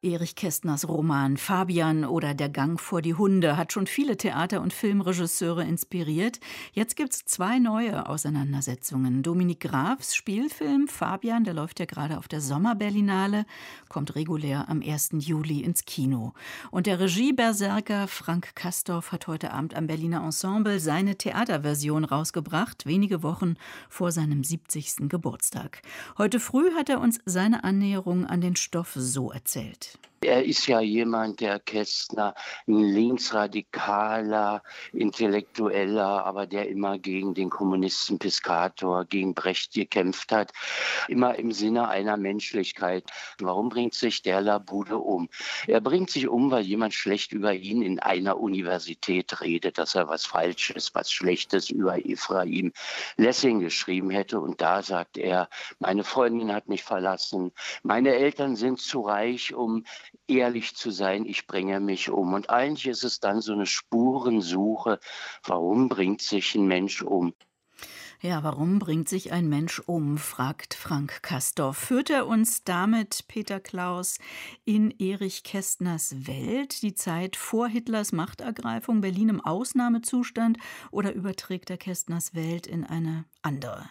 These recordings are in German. Erich Kästners Roman Fabian oder der Gang vor die Hunde hat schon viele Theater- und Filmregisseure inspiriert. Jetzt gibt's zwei neue Auseinandersetzungen. Dominik Grafs Spielfilm Fabian, der läuft ja gerade auf der Sommerberlinale, kommt regulär am 1. Juli ins Kino. Und der Regie-Berserker Frank Castorf hat heute Abend am Berliner Ensemble seine Theaterversion rausgebracht, wenige Wochen vor seinem 70. Geburtstag. Heute früh hat er uns seine Annäherung an den Stoff so erzählt. Er ist ja jemand, der Kästner, ein linksradikaler, intellektueller, aber der immer gegen den Kommunisten Piskator, gegen Brecht gekämpft hat, immer im Sinne einer Menschlichkeit. Warum bringt sich der Labude um? Er bringt sich um, weil jemand schlecht über ihn in einer Universität redet, dass er was Falsches, was Schlechtes über Ephraim Lessing geschrieben hätte. Und da sagt er, meine Freundin hat mich verlassen, meine Eltern sind zu reich, um ehrlich zu sein, ich bringe mich um. Und eigentlich ist es dann so eine Spurensuche, warum bringt sich ein Mensch um? Ja, warum bringt sich ein Mensch um, fragt Frank Castorf. Führt er uns damit, Peter Claus, in Erich Kästners Welt, die Zeit vor Hitlers Machtergreifung, Berlin im Ausnahmezustand, oder überträgt er Kästners Welt in eine andere?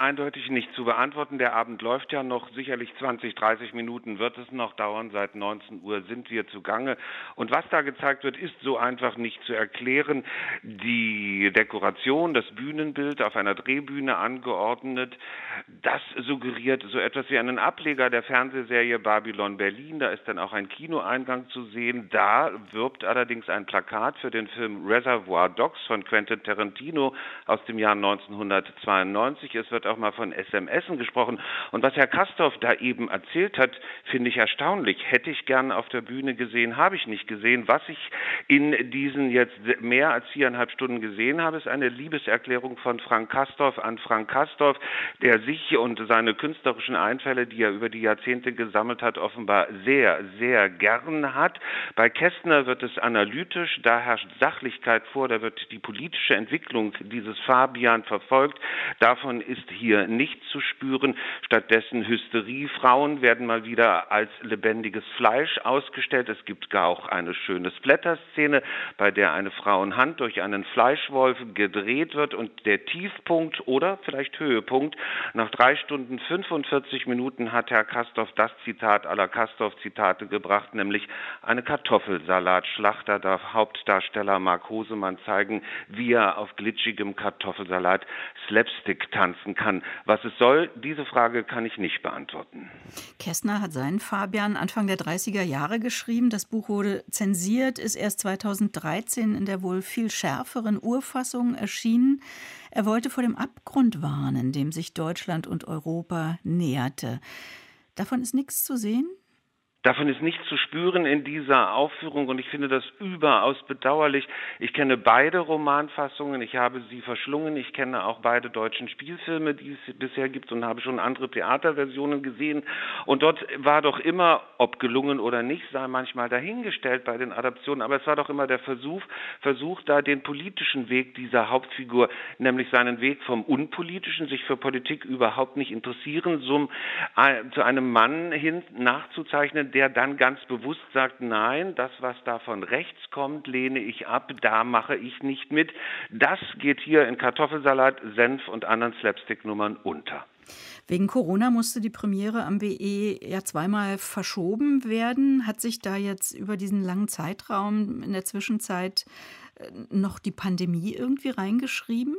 Eindeutig nicht zu beantworten. Der Abend läuft ja noch, sicherlich 20, 30 Minuten wird es noch dauern. Seit 19 Uhr sind wir zugange. Und was da gezeigt wird, ist so einfach nicht zu erklären. Die Dekoration, das Bühnenbild auf einer Drehbühne angeordnet, das suggeriert so etwas wie einen Ableger der Fernsehserie Babylon Berlin. Da ist dann auch ein Kinoeingang zu sehen. Da wirbt allerdings ein Plakat für den Film Reservoir Dogs von Quentin Tarantino aus dem Jahr 1992. Es wird auch mal von SMSen gesprochen. Und was Herr Castorf da eben erzählt hat, finde ich erstaunlich. Hätte ich gern auf der Bühne gesehen, habe ich nicht gesehen. Was ich in diesen jetzt mehr als 4,5 Stunden gesehen habe, ist eine Liebeserklärung von Frank Castorf an Frank Castorf, der sich und seine künstlerischen Einfälle, die er über die Jahrzehnte gesammelt hat, offenbar sehr, sehr gern hat. Bei Kästner wird es analytisch, da herrscht Sachlichkeit vor, da wird die politische Entwicklung dieses Fabian verfolgt. Davon ist hier nichts zu spüren, stattdessen Hysterie. Frauen werden mal wieder als lebendiges Fleisch ausgestellt. Es gibt gar auch eine schöne Splatter-Szene, bei der eine Frauenhand durch einen Fleischwolf gedreht wird und der Tiefpunkt oder vielleicht Höhepunkt. Nach 3 Stunden 45 Minuten hat Herr Castorf das Zitat aller Castorf-Zitate gebracht, nämlich eine Kartoffelsalatschlacht. Da darf Hauptdarsteller Mark Hosemann zeigen, wie er auf glitschigem Kartoffelsalat Slapstick tanzen kann. Was es soll, diese Frage kann ich nicht beantworten. Kästner hat seinen Fabian Anfang der 30er Jahre geschrieben. Das Buch wurde zensiert, ist erst 2013 in der wohl viel schärferen Urfassung erschienen. Er wollte vor dem Abgrund warnen, dem sich Deutschland und Europa näherte. Davon ist nichts zu sehen? Davon ist nichts zu spüren in dieser Aufführung und ich finde das überaus bedauerlich. Ich kenne beide Romanfassungen, ich habe sie verschlungen, ich kenne auch beide deutschen Spielfilme, die es bisher gibt und habe schon andere Theaterversionen gesehen. Und dort war doch immer, ob gelungen oder nicht, sei manchmal dahingestellt bei den Adaptionen, aber es war doch immer der Versuch da den politischen Weg dieser Hauptfigur, nämlich seinen Weg vom Unpolitischen, sich für Politik überhaupt nicht interessieren, zu einem Mann hin nachzuzeichnen, der dann ganz bewusst sagt, nein, das, was da von rechts kommt, lehne ich ab, da mache ich nicht mit. Das geht hier in Kartoffelsalat, Senf und anderen Slapstick-Nummern unter. Wegen Corona musste die Premiere am BE ja zweimal verschoben werden. Hat sich da jetzt über diesen langen Zeitraum in der Zwischenzeit noch die Pandemie irgendwie reingeschrieben?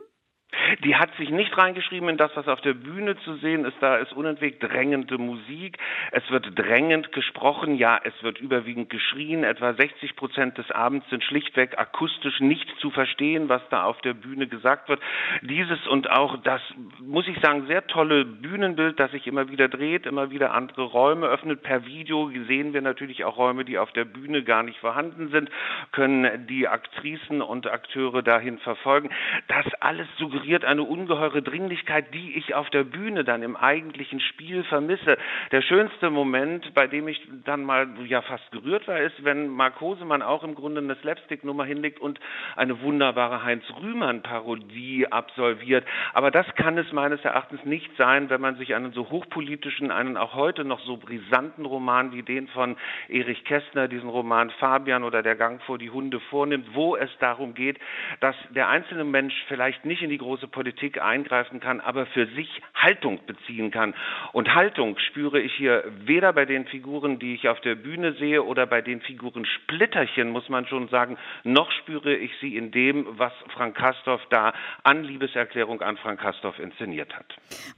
Die hat sich nicht reingeschrieben in das, was auf der Bühne zu sehen ist. Da ist unentwegt drängende Musik. Es wird drängend gesprochen. Ja, es wird überwiegend geschrien. Etwa 60% des Abends sind schlichtweg akustisch nicht zu verstehen, was da auf der Bühne gesagt wird. Dieses und auch das, muss ich sagen, sehr tolle Bühnenbild, das sich immer wieder dreht, immer wieder andere Räume öffnet. Per Video sehen wir natürlich auch Räume, die auf der Bühne gar nicht vorhanden sind, können die Aktrisen und Akteure dahin verfolgen. Das alles suggeriert suggeriert eine ungeheure Dringlichkeit, die ich auf der Bühne dann im eigentlichen Spiel vermisse. Der schönste Moment, bei dem ich dann mal ja fast gerührt war, ist, wenn Mark Hosemann auch im Grunde eine Slapstick-Nummer hinlegt und eine wunderbare Heinz-Rühmann-Parodie absolviert. Aber das kann es meines Erachtens nicht sein, wenn man sich einen so hochpolitischen, einen auch heute noch so brisanten Roman wie den von Erich Kästner, diesen Roman Fabian oder der Gang vor die Hunde vornimmt, wo es darum geht, dass der einzelne Mensch vielleicht nicht in die große Politik eingreifen kann, aber für sich Haltung beziehen kann. Und Haltung spüre ich hier weder bei den Figuren, die ich auf der Bühne sehe, oder bei den Figuren Splitterchen, muss man schon sagen, noch spüre ich sie in dem, was Frank Castorf da an Liebeserklärung an Frank Castorf inszeniert hat.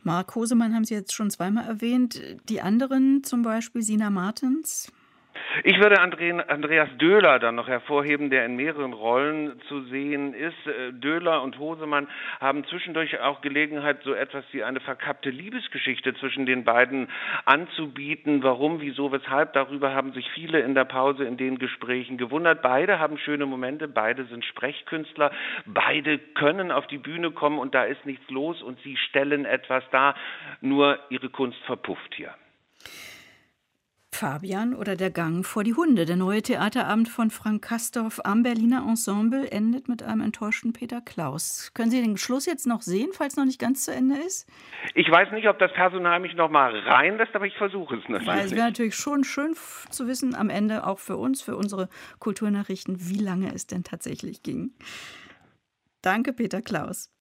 Mark Hosemann haben Sie jetzt schon zweimal erwähnt. Die anderen, zum Beispiel Sina Martens? Ich würde Andreas Döhler dann noch hervorheben, der in mehreren Rollen zu sehen ist. Döhler und Hosemann haben zwischendurch auch Gelegenheit, so etwas wie eine verkappte Liebesgeschichte zwischen den beiden anzubieten. Warum, wieso, weshalb, darüber haben sich viele in der Pause in den Gesprächen gewundert. Beide haben schöne Momente, beide sind Sprechkünstler, beide können auf die Bühne kommen und da ist nichts los und sie stellen etwas dar, nur ihre Kunst verpufft hier. Fabian oder der Gang vor die Hunde. Der neue Theaterabend von Frank Castorf am Berliner Ensemble endet mit einem enttäuschten Peter Claus. Können Sie den Schluss jetzt noch sehen, falls noch nicht ganz zu Ende ist? Ich weiß nicht, ob das Personal mich noch mal reinlässt, aber ich versuche es natürlich. Weil es wäre natürlich schon schön zu wissen, am Ende auch für uns, für unsere Kulturnachrichten, wie lange es denn tatsächlich ging. Danke, Peter Claus.